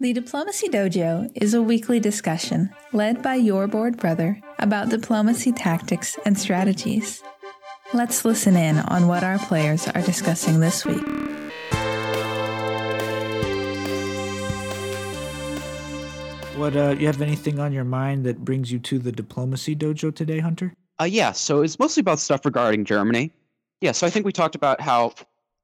The Diplomacy Dojo is a weekly discussion led by your board brother about diplomacy tactics and strategies. Let's listen in on what our players are discussing this week. What, you have anything on your mind that brings you to the Diplomacy Dojo today, Hunter? So it's mostly about stuff regarding Germany. So I think we talked about how,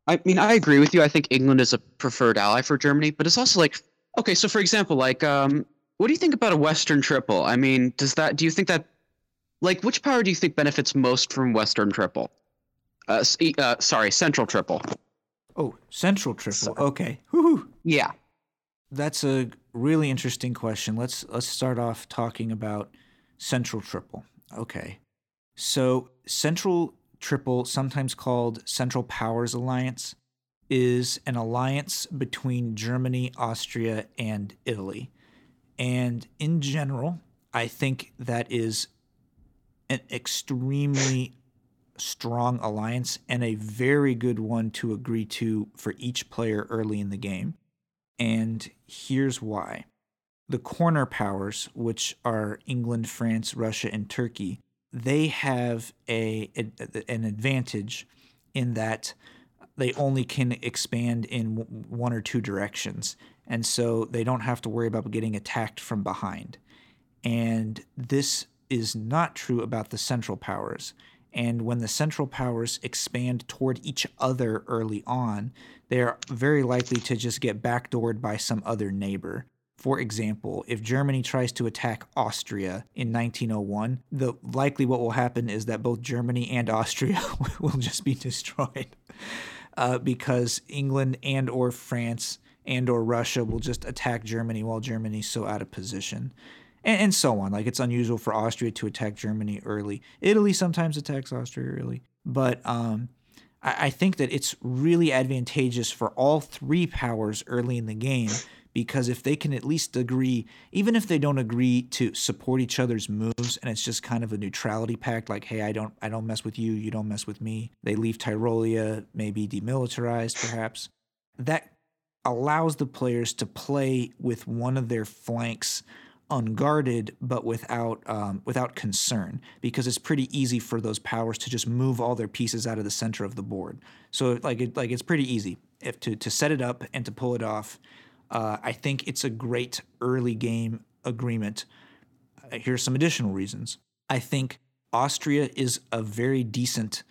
I agree with you. I think England is a preferred ally for Germany, but it's also like, okay, so for example, like, what do you think about a Western triple? I mean, do you think that, like, which power do you think benefits most from Western triple? Central triple. Oh, Central triple. Sorry. Okay. Woo-hoo. Yeah. That's a really interesting question. Let's start off talking about Central triple. Okay. So Central triple, sometimes called Central Powers Alliance, is an alliance between Germany, Austria, and Italy. And in general, I think that is an extremely strong alliance and a very good one to agree to for each player early in the game. And here's why. The corner powers, which are England, France, Russia, and Turkey, they have an advantage in that they only can expand in one or two directions. And so they don't have to worry about getting attacked from behind. And this is not true about the Central Powers. And when the Central Powers expand toward each other early on, they are very likely to just get backdoored by some other neighbor. For example, if Germany tries to attack Austria in 1901, likely what will happen is that both Germany and Austria will just be destroyed. Because England and or France and or Russia will just attack Germany while Germany's so out of position, and so on. Like, it's unusual for Austria to attack Germany early. Italy sometimes attacks Austria early. But I think that it's really advantageous for all three powers early in the game, because if they can at least agree, even if they don't agree to support each other's moves, and it's just kind of a neutrality pact, like, hey, I don't mess with you, you don't mess with me. They leave Tyrolia, maybe demilitarized perhaps. That allows the players to play with one of their flanks unguarded, but without concern, because it's pretty easy for those powers to just move all their pieces out of the center of the board. So it's pretty easy if to set it up and to pull it off. I think it's a great early game agreement. Here's some additional reasons. I think Austria is a very decent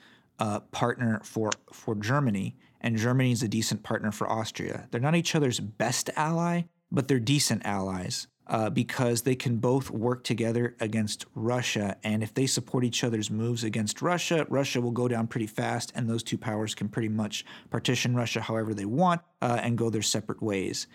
partner for Germany, and Germany is a decent partner for Austria. They're not each other's best ally, but they're decent allies. Because they can both work together against Russia, and if they support each other's moves against Russia, Russia will go down pretty fast, and those two powers can pretty much partition Russia however they want and go their separate ways.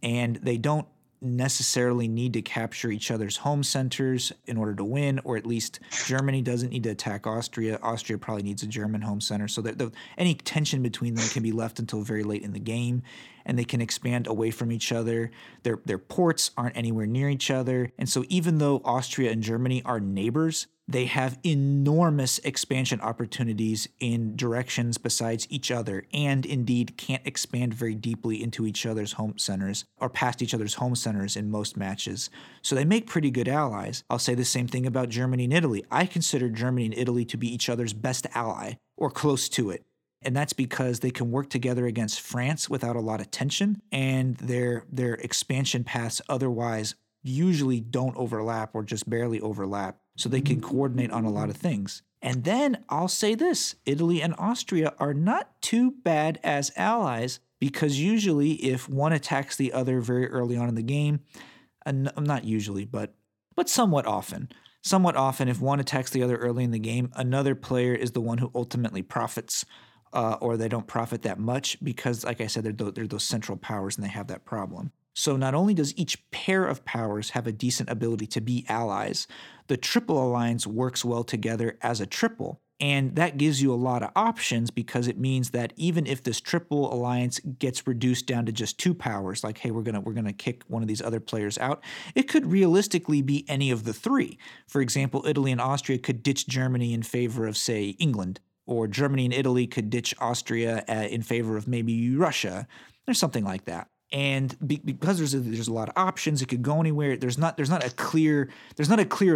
And they don't necessarily need to capture each other's home centers in order to win, or at least Germany doesn't need to attack Austria. Austria probably needs a German home center, so that any tension between them can be left until very late in the game. And they can expand away from each other. Their ports aren't anywhere near each other. And so even though Austria and Germany are neighbors, they have enormous expansion opportunities in directions besides each other, and indeed can't expand very deeply into each other's home centers or past each other's home centers in most matches. So they make pretty good allies. I'll say the same thing about Germany and Italy. I consider Germany and Italy to be each other's best ally, or close to it. And that's because they can work together against France without a lot of tension, and their expansion paths otherwise usually don't overlap or just barely overlap, so they can coordinate on a lot of things. And then I'll say this, Italy and Austria are not too bad as allies, because usually if one attacks the other very early on in the game, and not usually, but somewhat often if one attacks the other early in the game, another player is the one who ultimately profits. Or they don't profit that much because, like I said, they're those central powers and they have that problem. So not only does each pair of powers have a decent ability to be allies, the triple alliance works well together as a triple. And that gives you a lot of options, because it means that even if this triple alliance gets reduced down to just two powers, like, hey, we're gonna kick one of these other players out, it could realistically be any of the three. For example, Italy and Austria could ditch Germany in favor of, say, England. Or Germany and Italy could ditch Austria in favor of maybe Russia, or something like that. And because there's a lot of options, it could go anywhere. There's not a clear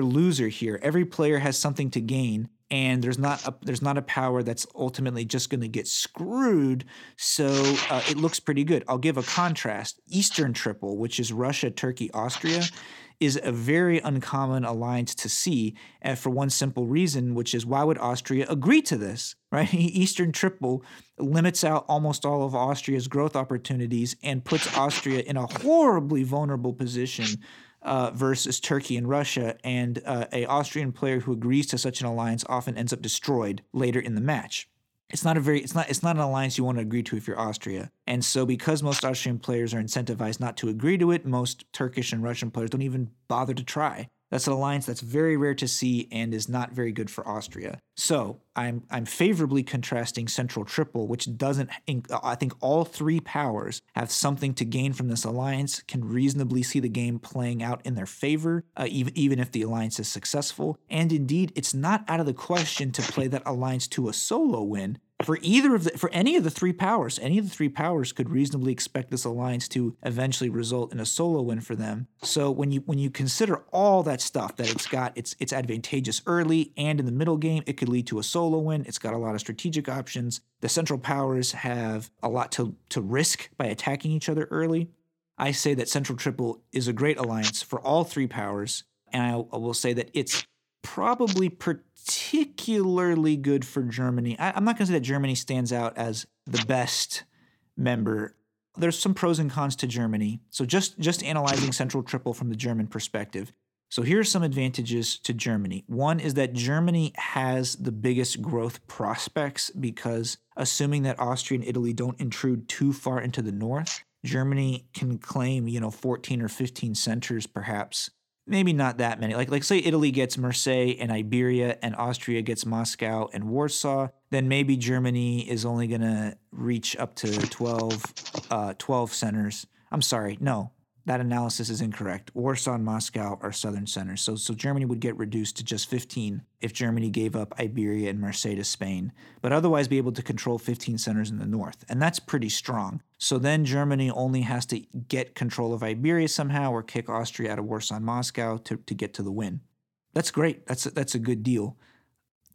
loser here. Every player has something to gain, and there's not a power that's ultimately just going to get screwed. So it looks pretty good. I'll give a contrast. Eastern Triple, which is Russia, Turkey, Austria, is a very uncommon alliance to see, and for one simple reason, which is why would Austria agree to this, right? Eastern Triple limits out almost all of Austria's growth opportunities and puts Austria in a horribly vulnerable position versus Turkey and Russia, and a Austrian player who agrees to such an alliance often ends up destroyed later in the match. It's not an alliance you want to agree to if you're Austria. And so because most Austrian players are incentivized not to agree to it, most Turkish and Russian players don't even bother to try. That's an alliance that's very rare to see and is not very good for Austria. So I'm favorably contrasting Central Triple, which doesn't. I think all three powers have something to gain from this alliance, can reasonably see the game playing out in their favor, even if the alliance is successful. And indeed, it's not out of the question to play that alliance to a solo win. For any of the three powers could reasonably expect this alliance to eventually result in a solo win for them. So when you consider all that stuff that it's got, it's advantageous early and in the middle game, it could lead to a solo win. It's got a lot of strategic options. The Central Powers have a lot to risk by attacking each other early. I say that Central Triple is a great alliance for all three powers, and I will say that it's probably particularly good for Germany. I'm not going to say that Germany stands out as the best member. There's some pros and cons to Germany. So just analyzing Central Triple from the German perspective. So here are some advantages to Germany. One is that Germany has the biggest growth prospects because, assuming that Austria and Italy don't intrude too far into the north, Germany can claim, 14 or 15 centers perhaps. Maybe not that many. Like say Italy gets Marseille and Iberia and Austria gets Moscow and Warsaw, then maybe Germany is only going to reach up to 12 centers. I'm sorry. No, that analysis is incorrect. Warsaw and Moscow are southern centers. So Germany would get reduced to just 15 if Germany gave up Iberia and Marseille to Spain, but otherwise be able to control 15 centers in the north. And that's pretty strong. So then Germany only has to get control of Iberia somehow or kick Austria out of Warsaw and Moscow to get to the win. That's great. That's a good deal.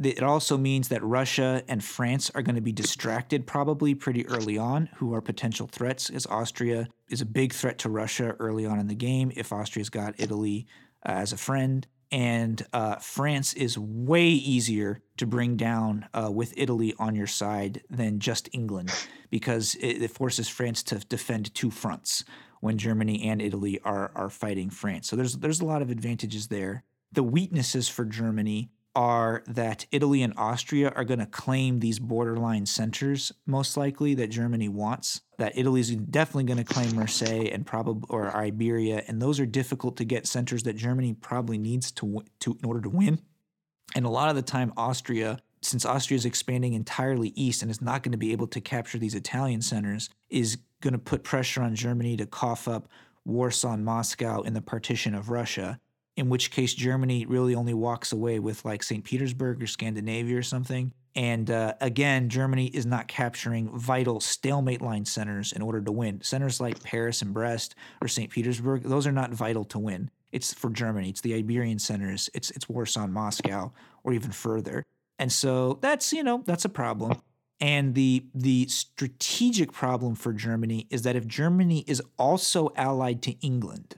It also means that Russia and France are going to be distracted probably pretty early on, who are potential threats, as Austria is a big threat to Russia early on in the game if Austria's got Italy as a friend. And France is way easier to bring down with Italy on your side than just England, because it forces France to defend two fronts when Germany and Italy are fighting France. So there's a lot of advantages there. The weaknesses for Germany are that Italy and Austria are going to claim these borderline centers, most likely, that Germany wants. That Italy's definitely going to claim Marseille and probably or Iberia, and those are difficult to get centers that Germany probably needs to in order to win. And a lot of the time, Austria, since Austria is expanding entirely east and is not going to be able to capture these Italian centers, is going to put pressure on Germany to cough up Warsaw and Moscow in the partition of Russia. In which case Germany really only walks away with like St. Petersburg or Scandinavia or something. And again, Germany is not capturing vital stalemate line centers in order to win. Centers like Paris and Brest or St. Petersburg, those are not vital to win. It's for Germany. It's the Iberian centers. It's Warsaw and Moscow or even further. And so that's a problem. And the strategic problem for Germany is that if Germany is also allied to England,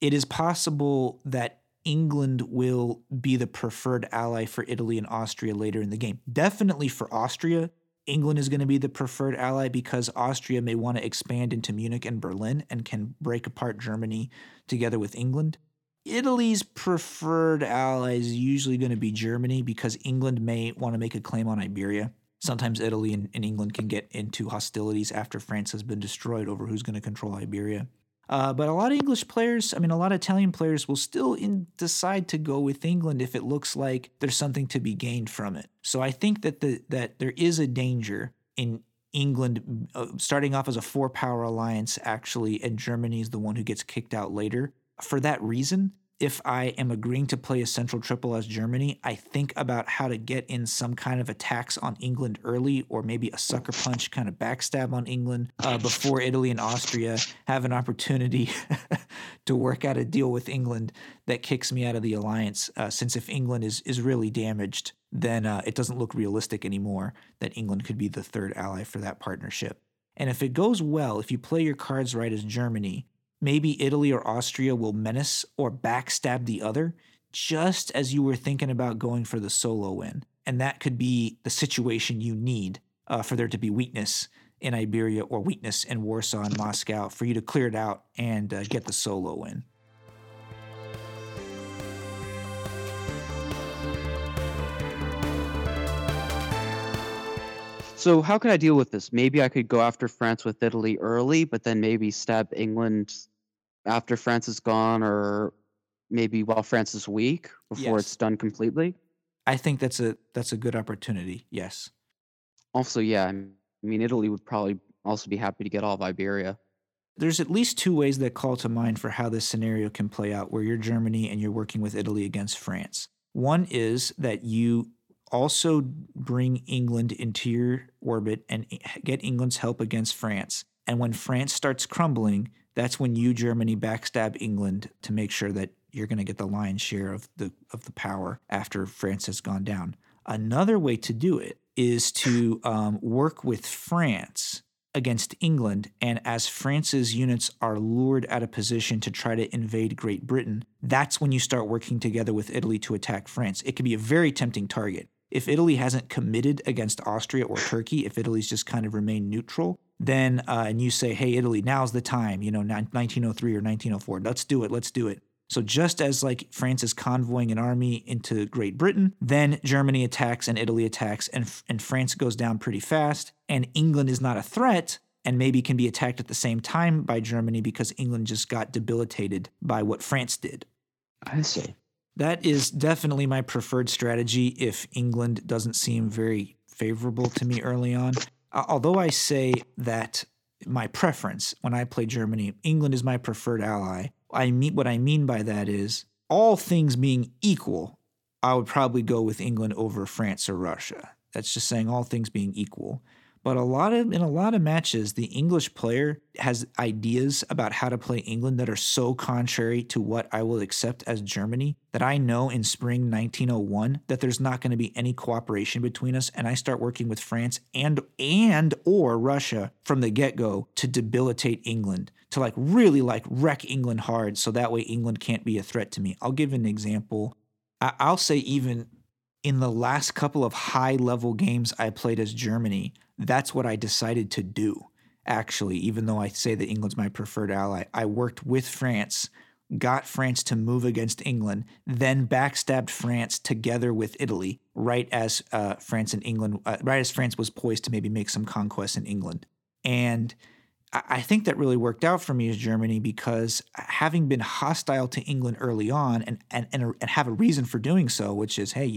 it is possible that England will be the preferred ally for Italy and Austria later in the game. Definitely for Austria, England is going to be the preferred ally because Austria may want to expand into Munich and Berlin and can break apart Germany together with England. Italy's preferred ally is usually going to be Germany because England may want to make a claim on Iberia. Sometimes Italy and England can get into hostilities after France has been destroyed over who's going to control Iberia. But a lot of English players, a lot of Italian players will still decide to go with England if it looks like there's something to be gained from it. So I think that that there is a danger in England starting off as a four-power alliance, actually, and Germany is the one who gets kicked out later for that reason. if I am agreeing to play a central triple as Germany, I think about how to get in some kind of attacks on England early, or maybe a sucker punch kind of backstab on England before Italy and Austria have an opportunity to work out a deal with England that kicks me out of the alliance. Since if England is really damaged, then it doesn't look realistic anymore that England could be the third ally for that partnership. And if it goes well, if you play your cards right as Germany, maybe Italy or Austria will menace or backstab the other just as you were thinking about going for the solo win. And that could be the situation you need for there to be weakness in Iberia or weakness in Warsaw and Moscow for you to clear it out and get the solo win. So how could I deal with this? Maybe I could go after France with Italy early, but then maybe stab England after France is gone, or maybe while France is weak before it's done completely. I think that's a good opportunity. Yes. Also, yeah, I mean, Italy would probably also be happy to get all of Iberia. There's at least two ways that call to mind for how this scenario can play out, where you're Germany and you're working with Italy against France. One is that you also bring England into your orbit and get England's help against France. And when France starts crumbling, that's when you, Germany, backstab England to make sure that you're going to get the lion's share of the power after France has gone down. Another way to do it is to work with France against England, and as France's units are lured out of position to try to invade Great Britain, that's when you start working together with Italy to attack France. It can be a very tempting target. If Italy hasn't committed against Austria or Turkey, if Italy's just kind of remained neutral, then and you say, hey, Italy, now's the time, 1903 or 1904, let's do it. So just as like France is convoying an army into Great Britain, then Germany attacks and Italy attacks and France goes down pretty fast, and England is not a threat and maybe can be attacked at the same time by Germany because England just got debilitated by what France did. I see. That is definitely my preferred strategy if England doesn't seem very favorable to me early on. Although I say that my preference when I play Germany, England is my preferred ally. What I mean by that is, all things being equal, I would probably go with England over France or Russia. That's just saying all things being equal. But in a lot of matches, the English player has ideas about how to play England that are so contrary to what I will accept as Germany that I know in spring 1901 that there's not going to be any cooperation between us, and I start working with France and or Russia from the get-go to debilitate England, to really wreck England hard so that way England can't be a threat to me. I'll give an example. I'll say even in the last couple of high-level games I played as Germany, that's what I decided to do, actually, even though I say that England's my preferred ally. I worked with France, got France to move against England, then backstabbed France together with Italy right as France was poised to maybe make some conquests in England. And I think that really worked out for me as Germany, because having been hostile to England early on and have a reason for doing so, which is, hey,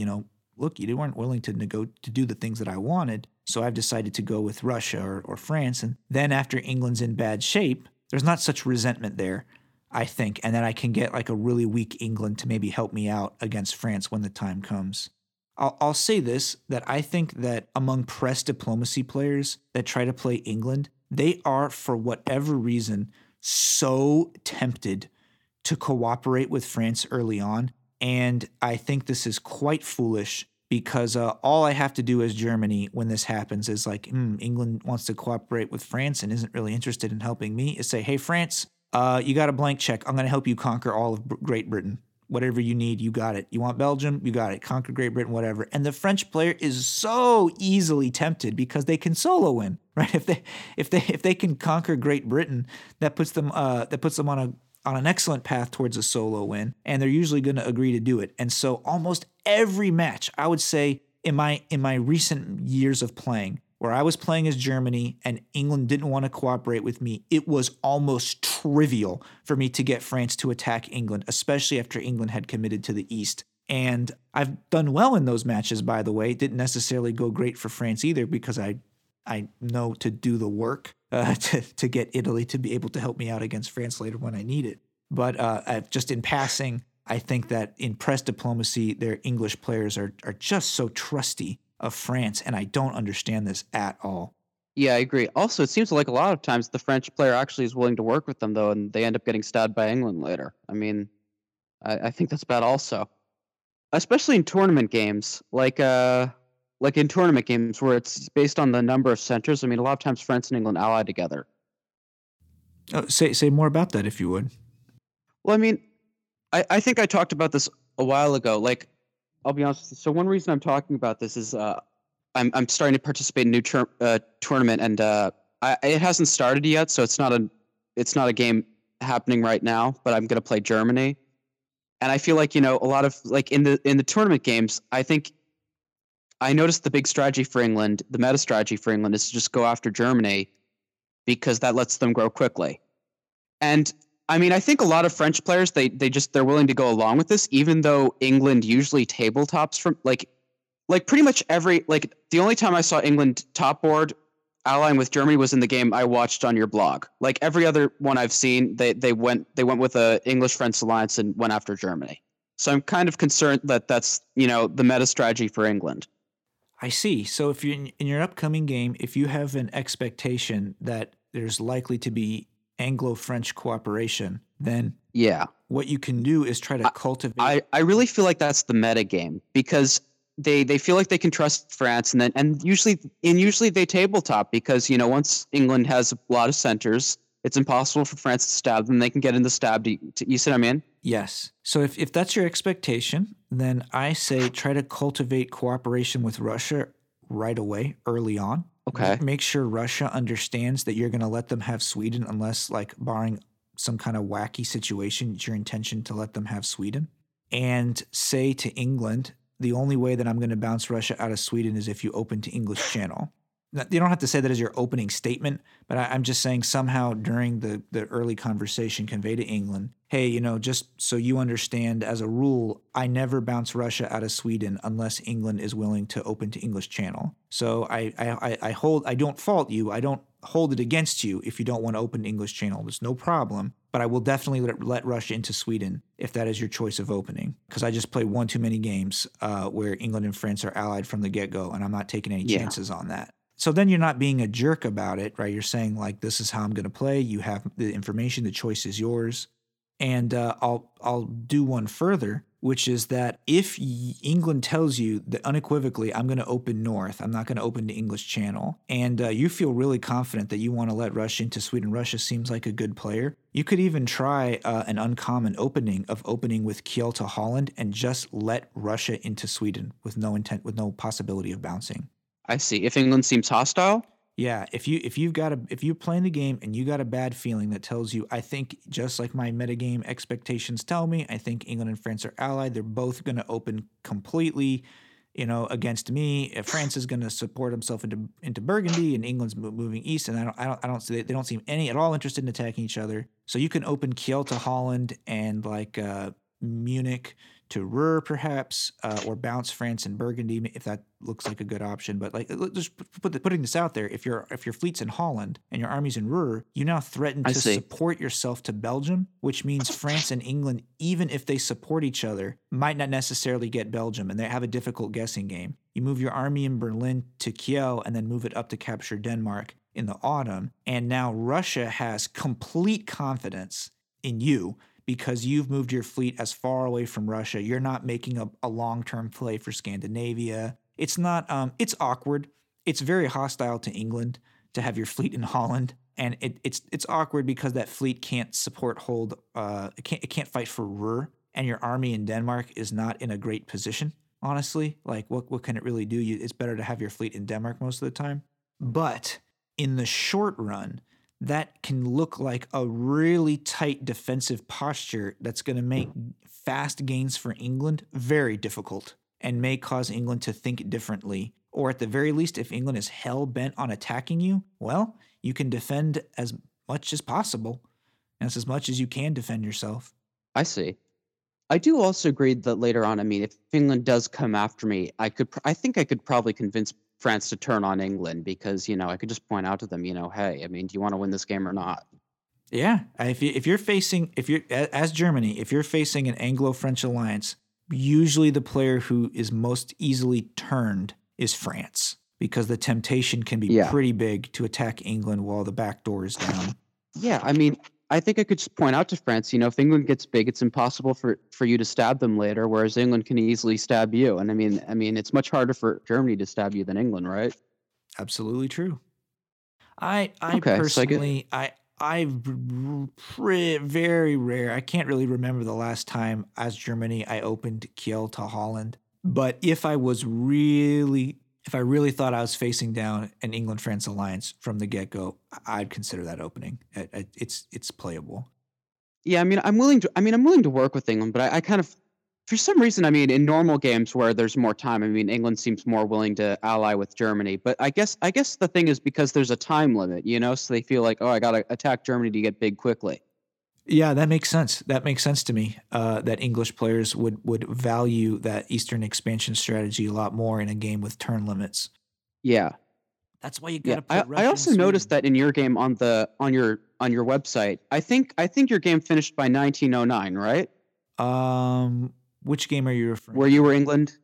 look, you weren't willing to do the things that I wanted, so I've decided to go with Russia or France. And then after England's in bad shape, there's not such resentment there, I think, and then I can get a really weak England to maybe help me out against France when the time comes. I'll say this, that I think that among press diplomacy players that try to play England, they are, for whatever reason, so tempted to cooperate with France early on. And I think this is quite foolish, because all I have to do as Germany when this happens is England wants to cooperate with France and isn't really interested in helping me, is say, hey, France, you got a blank check. I'm going to help you conquer all of Great Britain. Whatever you need, you got it. You want Belgium? You got it. Conquer Great Britain, whatever. And the French player is so easily tempted because they can solo win, right? If they can conquer Great Britain, that puts them on an excellent path towards a solo win, and they're usually going to agree to do it. And so almost every match, I would say, in my recent years of playing, where I was playing as Germany and England didn't want to cooperate with me, it was almost trivial for me to get France to attack England, especially after England had committed to the East. And I've done well in those matches, by the way. It didn't necessarily go great for France either, because I know to do the work to get Italy to be able to help me out against France later when I need it. But just in passing, I think that in press diplomacy, their English players are just so trusty of France, and I don't understand this at all. Yeah, I agree. Also, it seems like a lot of times the French player actually is willing to work with them, though, and they end up getting stabbed by England later. I mean, I think that's bad also. Especially in tournament games, like in tournament games where it's based on the number of centers. I mean, a lot of times France and England ally together. Oh, say more about that, if you would. Well, I mean, I think I talked about this a while ago. Like, I'll be honest with you. So one reason I'm talking about this is I'm starting to participate in a new tournament, and it hasn't started yet, so it's not a game happening right now. But I'm going to play Germany, and I feel like, you know, a lot of, like, in the tournament games, I think I noticed the big strategy for England, the meta strategy for England, is to just go after Germany because that lets them grow quickly. And I mean, I think a lot of French players, they're willing to go along with this, even though England usually tabletops from, like pretty much every, like, the only time I saw England top board allying with Germany was in the game I watched on your blog. Like, every other one I've seen, they went with a English-French alliance and went after Germany. So I'm kind of concerned that that's, you know, the meta strategy for England. I see. So if you in your upcoming game, if you have an expectation that there's likely to be Anglo-French cooperation, then yeah, what you can do is try to cultivate. I really feel like that's the meta game, because they feel like they can trust France, and usually they tabletop because, you know, once England has a lot of centers, it's impossible for France to stab them. They can get in the stab. You see what I mean? Yes. So if that's your expectation, then I say try to cultivate cooperation with Russia right away, early on. Okay. Make sure Russia understands that you're going to let them have Sweden unless, like, barring some kind of wacky situation, it's your intention to let them have Sweden. And say to England, the only way that I'm going to bounce Russia out of Sweden is if you open to English Channel. Now, you don't have to say that as your opening statement, but I'm just saying somehow during the early conversation, convey to England, hey, you know, just so you understand, as a rule, I never bounce Russia out of Sweden unless England is willing to open to English Channel. So I don't fault you. I don't hold it against you if you don't want to open English Channel. There's no problem. But I will definitely let Russia into Sweden if that is your choice of opening, because I just play one too many games where England and France are allied from the get-go, and I'm not taking any chances on that. So then you're not being a jerk about it, right? You're saying, like, this is how I'm going to play. You have the information. The choice is yours. And I'll do one further, which is that if England tells you that unequivocally, I'm going to open north, I'm not going to open the English Channel, and you feel really confident that you want to let Russia into Sweden, Russia seems like a good player, you could even try an uncommon opening with Kiel to Holland and just let Russia into Sweden with no intent, with no possibility of bouncing. I see. If England seems hostile? Yeah, if you're playing the game and you got a bad feeling that tells you, I think, just like my metagame expectations tell me, I think England and France are allied, they're both going to open completely, you know, against me. If France is going to support himself into Burgundy and England's moving east, and I don't see, they don't seem any at all interested in attacking each other. So you can open Kiel to Holland and, like, Munich to Ruhr, perhaps, or bounce France and Burgundy if that looks like a good option. But, like, just putting this out there, if your fleet's in Holland and your army's in Ruhr, you now threaten to support yourself to Belgium, which means France and England, even if they support each other, might not necessarily get Belgium, and they have a difficult guessing game. You move your army in Berlin to Kiel and then move it up to capture Denmark in the autumn, and now Russia has complete confidence in you, because you've moved your fleet as far away from Russia. You're not making a long-term play for Scandinavia. It's not. It's awkward. It's very hostile to England to have your fleet in Holland, and it's awkward because that fleet can't support hold. It can't fight for Ruhr, and your army in Denmark is not in a great position. Honestly, like, what can it really do? It's better to have your fleet in Denmark most of the time. But in the short run, that can look like a really tight defensive posture that's going to make fast gains for England very difficult and may cause England to think differently. Or at the very least, if England is hell-bent on attacking you, well, you can defend as much as possible. And that's as much as you can defend yourself. I see. I do also agree that later on, I mean, if England does come after me, I think I could probably convince France to turn on England, because, you know, I could just point out to them, you know, hey, I mean, do you want to win this game or not? Yeah. If you're facing, as Germany, an Anglo-French alliance, usually the player who is most easily turned is France, because the temptation can be pretty big to attack England while the back door is down. Yeah. I mean, I think I could just point out to France, if England gets big, it's impossible for you to stab them later, whereas England can easily stab you. And I mean, it's much harder for Germany to stab you than England, right? Absolutely true. Personally, very rare. I can't really remember the last time as Germany I opened Kiel to Holland. But if I really thought I was facing down an England-France alliance from the get-go, I'd consider that opening. It's playable. Yeah, I mean, I'm willing to work with England, but I kind of, for some reason, in normal games where there's more time, England seems more willing to ally with Germany. But I guess the thing is because there's a time limit, so they feel like, oh, I got to attack Germany to get big quickly. Yeah, that makes sense. That makes sense to me, that English players would value that Eastern expansion strategy a lot more in a game with turn limits. Yeah. That's why you got to play Russia. I also noticed that in your game on your website, I think your game finished by 1909, right? Which game are you referring to? Where you were England?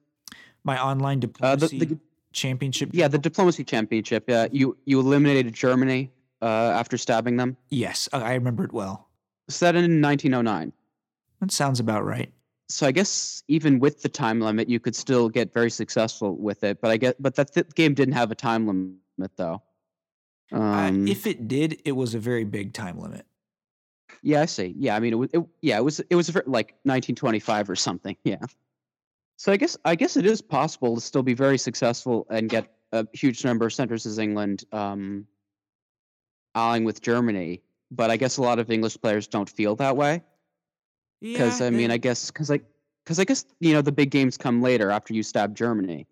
My online diplomacy championship. Yeah, the diplomacy championship. You eliminated Germany after stabbing them. Yes, I remember it well. Set in 1909. That sounds about right. So I guess even with the time limit, you could still get very successful with it. But that game didn't have a time limit, though. If it did, it was a very big time limit. Yeah, I see. Yeah, it was like 1925 or something. Yeah. So I guess it is possible to still be very successful and get a huge number of centers as England, allying with Germany. But I guess a lot of English players don't feel that way. Yeah. Because the big games come later after you stab Germany.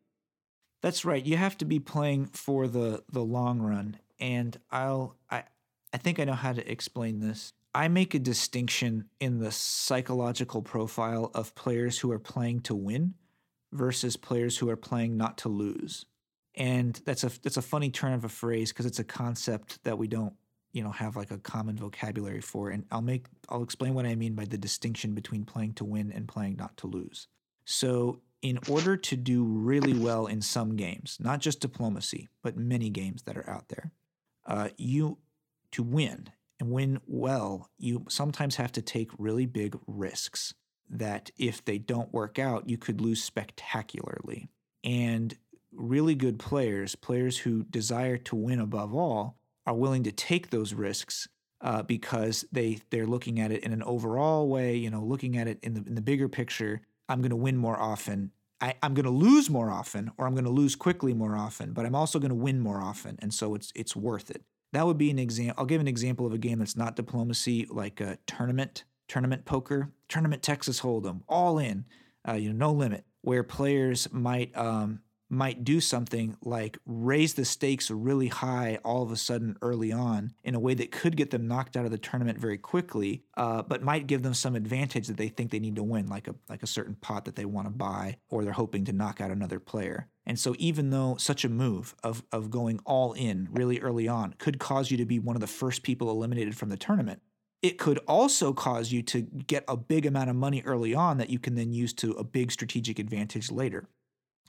That's right. You have to be playing for the long run. And I think I know how to explain this. I make a distinction in the psychological profile of players who are playing to win versus players who are playing not to lose. And that's a funny turn of a phrase because it's a concept that we don't have like a common vocabulary for, and I'll explain what I mean by the distinction between playing to win and playing not to lose. So in order to do really well in some games, not just diplomacy, but many games that are out there, to win and win well, you sometimes have to take really big risks that if they don't work out, you could lose spectacularly. And really good players who desire to win above all, are willing to take those risks because they're looking at it in an overall way, looking at it in the bigger picture. I'm going to win more often. I'm going to lose more often, or I'm going to lose quickly more often, but I'm also going to win more often, and so it's worth it. That would be an example. I'll give an example of a game that's not diplomacy, like a tournament poker, tournament Texas Hold'em, all in, no limit, where players might do something like raise the stakes really high all of a sudden early on in a way that could get them knocked out of the tournament very quickly, but might give them some advantage that they think they need to win, like a certain pot that they want to buy, or they're hoping to knock out another player. And so even though such a move of going all in really early on could cause you to be one of the first people eliminated from the tournament, it could also cause you to get a big amount of money early on that you can then use to a big strategic advantage later.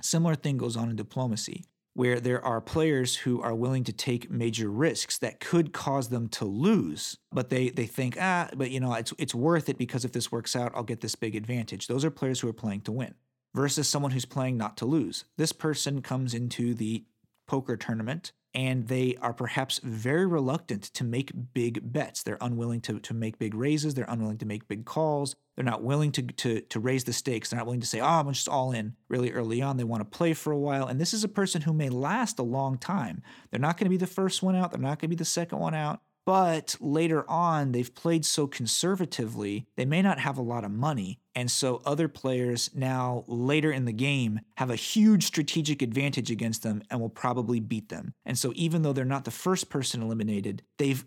Similar thing goes on in diplomacy, where there are players who are willing to take major risks that could cause them to lose, but they think, it's worth it because if this works out, I'll get this big advantage. Those are players who are playing to win versus someone who's playing not to lose. This person comes into the poker tournament and they are perhaps very reluctant to make big bets. They're unwilling to make big raises. They're unwilling to make big calls. They're not willing to raise the stakes. They're not willing to say, I'm just all in really early on. They want to play for a while. And this is a person who may last a long time. They're not going to be the first one out. They're not going to be the second one out. But later on, they've played so conservatively, they may not have a lot of money. And so other players now later in the game have a huge strategic advantage against them and will probably beat them. And so even though they're not the first person eliminated, they've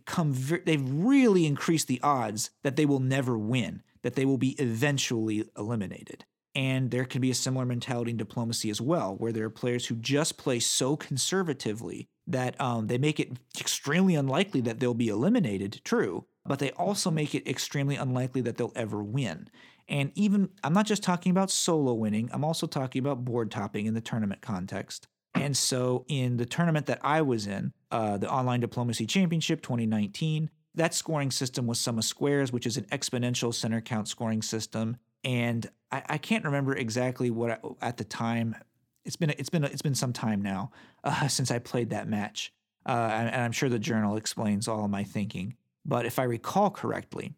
really increased the odds that they will never win, that they will be eventually eliminated. And there can be a similar mentality in diplomacy as well, where there are players who just play so conservatively that they make it extremely unlikely that they'll be eliminated, true, but they also make it extremely unlikely that they'll ever win. And even, I'm not just talking about solo winning, I'm also talking about board topping in the tournament context. And so in the tournament that I was in, the Online Diplomacy Championship 2019, that scoring system was Sum of Squares, which is an exponential center count scoring system. And I can't remember exactly what at the time. It's been some time now since I played that match, and I'm sure the journal explains all of my thinking. But if I recall correctly,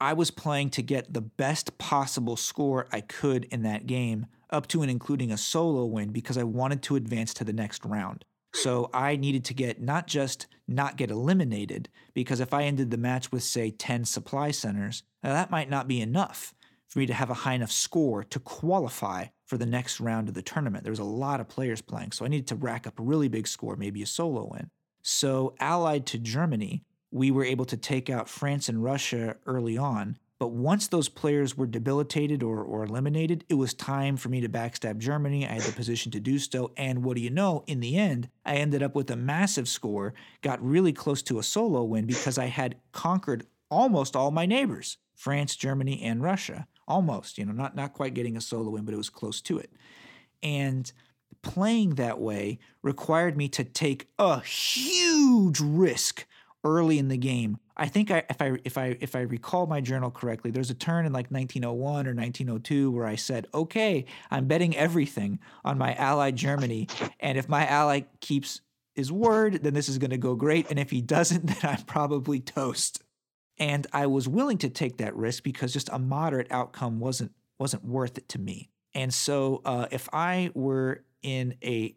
I was playing to get the best possible score I could in that game, up to and including a solo win, because I wanted to advance to the next round. So I needed to get not just not get eliminated, because if I ended the match with, say, 10 supply centers, now that might not be enough for me to have a high enough score to qualify for the next round of the tournament. There was a lot of players playing, so I needed to rack up a really big score, maybe a solo win. So allied to Germany, we were able to take out France and Russia early on, but once those players were debilitated or eliminated, it was time for me to backstab Germany. I had the position to do so, and what do you know, in the end, I ended up with a massive score, got really close to a solo win because I had conquered almost all my neighbors, France, Germany, and Russia. Almost, not quite getting a solo win, but it was close to it. And playing that way required me to take a huge risk early in the game. I think if I recall my journal correctly, there's a turn in like 1901 or 1902 where I said, okay, I'm betting everything on my ally Germany, and if my ally keeps his word, then this is going to go great, and if he doesn't, then I'm probably toast. And I was willing to take that risk because just a moderate outcome wasn't worth it to me. And so if I were in a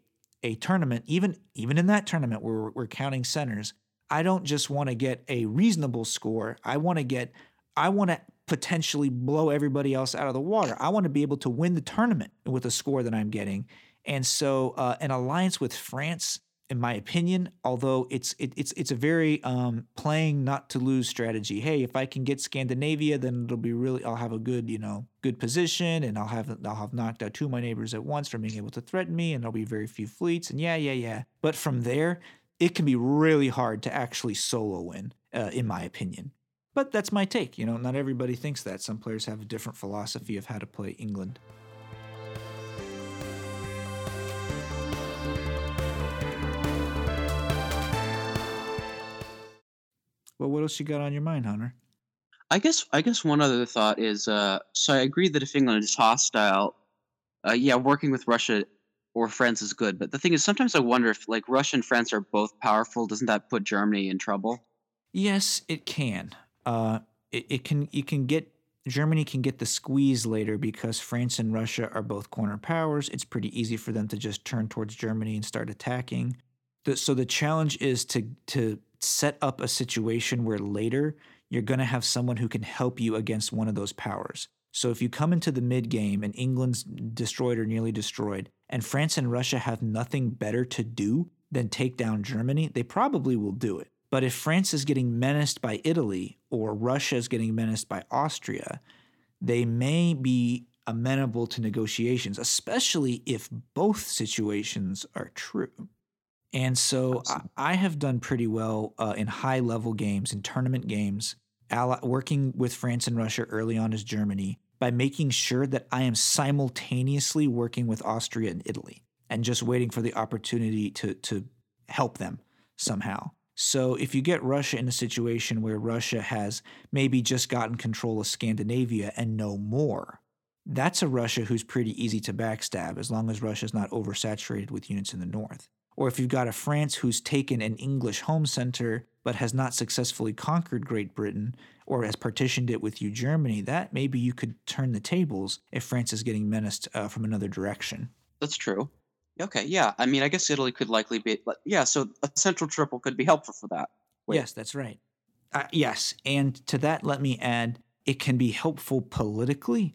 tournament, even in that tournament where we're counting centers, I don't just want to get a reasonable score. I want to potentially blow everybody else out of the water. I want to be able to win the tournament with a score that I'm getting. And so an alliance with France, in my opinion, although it's a very playing not to lose strategy. Hey, if I can get Scandinavia, then it'll be really, I'll have a good position, and I'll have knocked out two of my neighbors at once from being able to threaten me, and there'll be very few fleets, and yeah. But from there, it can be really hard to actually solo win, in my opinion. But that's my take. Not everybody thinks that. Some players have a different philosophy of how to play England. Well, what else you got on your mind, Hunter? I guess one other thought is, so I agree that if England is hostile, working with Russia or France is good. But the thing is, sometimes I wonder if, like, Russia and France are both powerful, doesn't that put Germany in trouble? Yes, it can. Germany can get the squeeze later because France and Russia are both corner powers. It's pretty easy for them to just turn towards Germany and start attacking. So the challenge is to set up a situation where later you're going to have someone who can help you against one of those powers. So if you come into the mid-game and England's destroyed or nearly destroyed, and France and Russia have nothing better to do than take down Germany, they probably will do it. But if France is getting menaced by Italy or Russia is getting menaced by Austria, they may be amenable to negotiations, especially if both situations are true. And so I have done pretty well in high-level games, in tournament games, working with France and Russia early on as Germany, by making sure that I am simultaneously working with Austria and Italy and just waiting for the opportunity to help them somehow. So if you get Russia in a situation where Russia has maybe just gotten control of Scandinavia and no more, that's a Russia who's pretty easy to backstab as long as Russia's not oversaturated with units in the north. Or if you've got a France who's taken an English home center but has not successfully conquered Great Britain or has partitioned it with you, Germany, that maybe you could turn the tables if France is getting menaced from another direction. That's true. Okay, yeah. I mean, I guess Italy could likely be – yeah, so a central triple could be helpful for that. Wait. Yes, that's right. Yes, and to that let me add, it can be helpful politically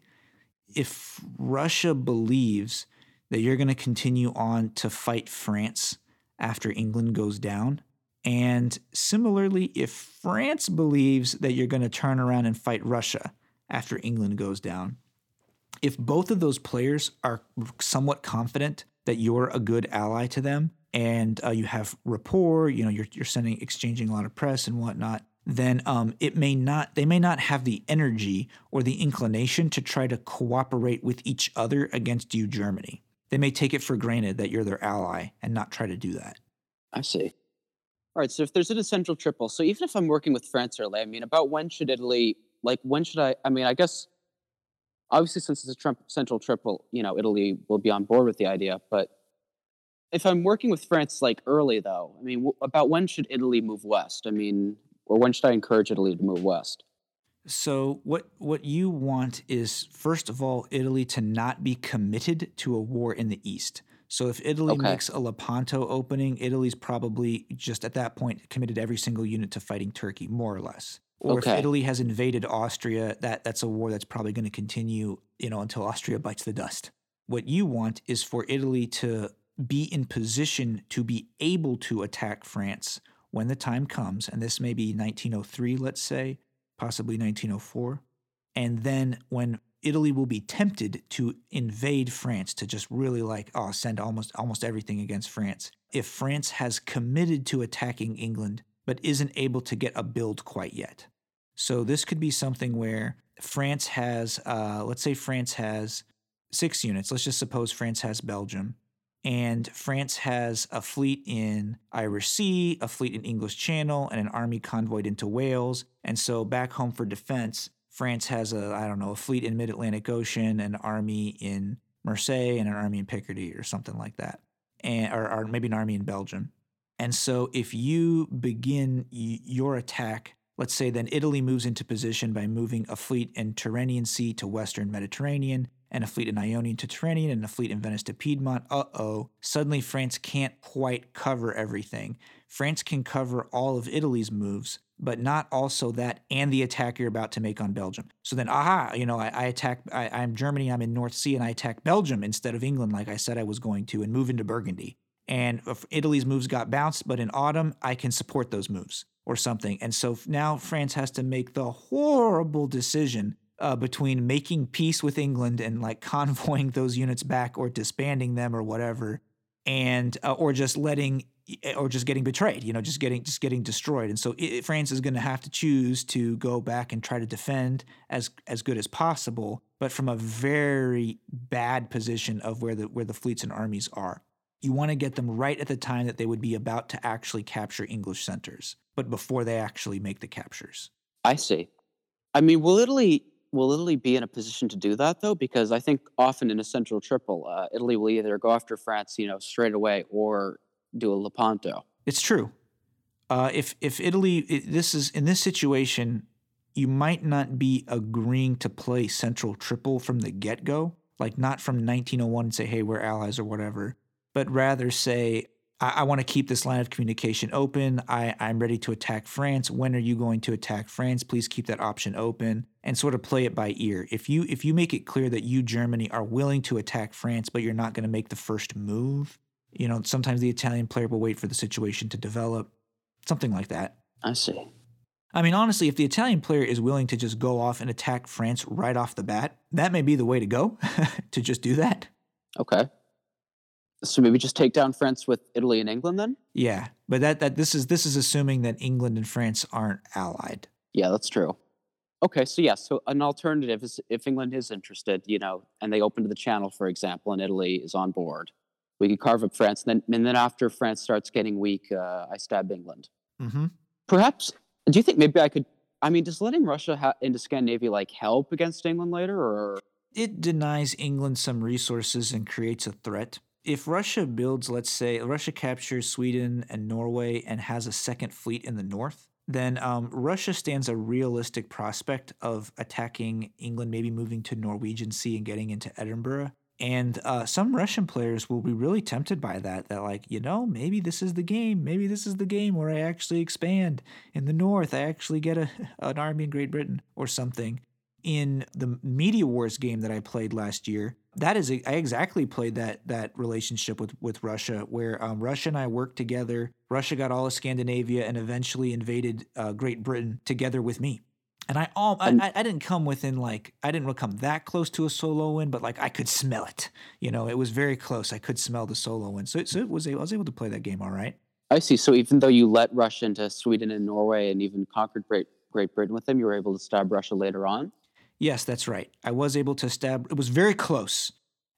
if Russia believes – that you're going to continue on to fight France after England goes down. And similarly, if France believes that you're going to turn around and fight Russia after England goes down, if both of those players are somewhat confident that you're a good ally to them and you have rapport, you're exchanging a lot of press and whatnot, then they may not have the energy or the inclination to try to cooperate with each other against you, Germany. They may take it for granted that you're their ally and not try to do that. I see. All right, so if there's an essential triple, so even if I'm working with France or Italy, I mean, about when should Italy, like when should I mean, I guess, obviously since it's a Trump central triple, you know, Italy will be on board with the idea, but if I'm working with France like early though, I mean, about when should Italy move west? I mean, or when should I encourage Italy to move west? So what you want is, first of all, Italy to not be committed to a war in the east. So if Italy makes a Lepanto opening, Italy's probably just at that point committed every single unit to fighting Turkey, more or less. Or if Italy has invaded Austria, that's a war that's probably going to continue, you know, until Austria bites the dust. What you want is for Italy to be in position to be able to attack France when the time comes, and this may be 1903, let's say, possibly 1904, and then when Italy will be tempted to invade France, to just really send almost everything against France. If France has committed to attacking England but isn't able to get a build quite yet. So this could be something where France has, let's say France has 6 units. Let's just suppose France has Belgium. And France has a fleet in Irish Sea, a fleet in English Channel, and an army convoyed into Wales. And so back home for defense, France has a fleet in mid-Atlantic Ocean, an army in Marseille, and an army in Picardy or something like that, or maybe an army in Belgium. And so if you begin your attack, let's say then Italy moves into position by moving a fleet in Tyrrhenian Sea to Western Mediterranean, and a fleet in Ionian to Tyrrhenian, and a fleet in Venice to Piedmont. Suddenly France can't quite cover everything. France can cover all of Italy's moves, but not also that and the attack you're about to make on Belgium. So then, I'm Germany, I'm in North Sea, and I attack Belgium instead of England like I said I was going to, and move into Burgundy. And if Italy's moves got bounced, but in autumn, I can support those moves or something. And so now France has to make the horrible decision between making peace with England and convoying those units back or disbanding them or whatever, and or just getting betrayed, just getting destroyed. And so France is going to have to choose to go back and try to defend as good as possible, but from a very bad position of where the fleets and armies are. You want to get them right at the time that they would be about to actually capture English centers, but before they actually make the captures. I see. I mean, will Italy be in a position to do that though? Because I think often in a central triple, Italy will either go after France, straight away, or do a Lepanto. It's true. In this situation, you might not be agreeing to play central triple from the get-go, not from 1901 and say, hey, we're allies or whatever, but rather say, I want to keep this line of communication open. I'm ready to attack France. When are you going to attack France? Please keep that option open and sort of play it by ear. If you make it clear that you, Germany, are willing to attack France, but you're not going to make the first move, sometimes the Italian player will wait for the situation to develop, something like that. I see. I mean, honestly, if the Italian player is willing to just go off and attack France right off the bat, that may be the way to go, to just do that. Okay. So maybe just take down France with Italy and England then? Yeah, but this is assuming that England and France aren't allied. Yeah, that's true. Okay, so an alternative is if England is interested, and they open to the channel, for example, and Italy is on board, we could carve up France, and then after France starts getting weak, I stab England. Mm-hmm. Perhaps, do you think maybe does letting Russia into Scandinavia help against England later, or? It denies England some resources and creates a threat. If Russia builds, let's say, Russia captures Sweden and Norway and has a second fleet in the north, then Russia stands a realistic prospect of attacking England, maybe moving to Norwegian Sea and getting into Edinburgh. And some Russian players will be really tempted by that, maybe this is the game. Maybe this is the game where I actually expand in the north. I actually get an army in Great Britain or something. In the Media Wars game that I played last year, I exactly played that relationship with Russia, where Russia and I worked together. Russia got all of Scandinavia and eventually invaded Great Britain together with me. And I didn't come within I didn't come that close to a solo win, but I could smell it. It was very close. I could smell the solo win, so I was able to play that game all right. I see. So even though you let Russia into Sweden and Norway and even conquered Great Britain with them, you were able to stab Russia later on? Yes, that's right. I was able to stab. It was very close.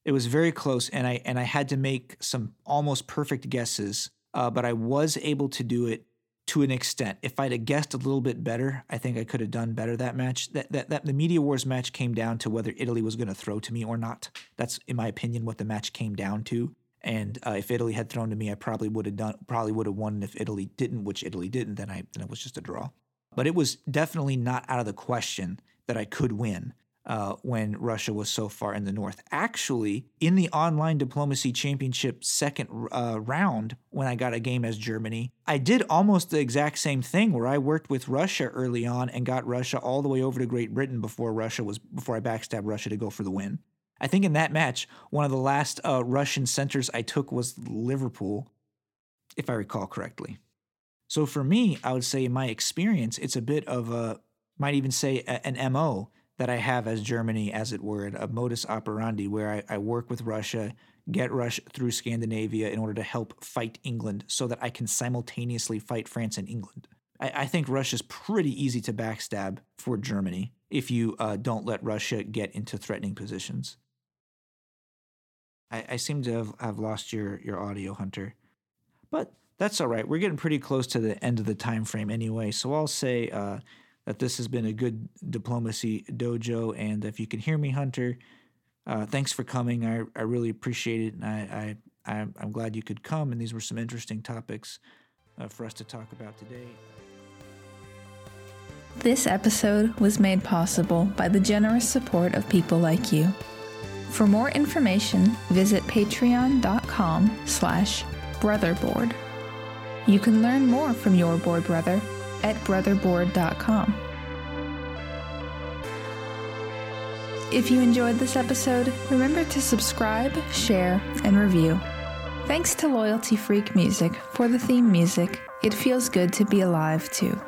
It was very close, and I had to make some almost perfect guesses, but I was able to do it to an extent. If I'd have guessed a little bit better, I think I could have done better that match. That the media wars match came down to whether Italy was going to throw to me or not. That's, in my opinion, what the match came down to. And if Italy had thrown to me, I probably would have won. And if Italy didn't, which Italy didn't, then it was just a draw. But it was definitely not out of the question that I could win when Russia was so far in the north. Actually, in the Online Diplomacy Championship second round, when I got a game as Germany, I did almost the exact same thing where I worked with Russia early on and got Russia all the way over to Great Britain before I backstabbed Russia to go for the win. I think in that match, one of the last Russian centers I took was Liverpool, if I recall correctly. So for me, I would say in my experience, it's a bit of a, might even say an MO that I have as Germany, as it were, a modus operandi where I work with Russia, get Russia through Scandinavia in order to help fight England so that I can simultaneously fight France and England. I think Russia's pretty easy to backstab for Germany if you don't let Russia get into threatening positions. I seem to have lost your audio, Hunter. But that's all right. We're getting pretty close to the end of the time frame anyway, so I'll say that this has been a good Diplomacy Dojo. And if you can hear me, Hunter, thanks for coming. I really appreciate it, and I'm glad you could come, and these were some interesting topics for us to talk about today. This episode was made possible by the generous support of people like you. For more information, visit patreon.com/brotherboard. You can learn more from your board brother at brotherboard.com. If you enjoyed this episode, remember to subscribe, share, and review. Thanks to Loyalty Freak Music for the theme music. It feels good to be alive, too.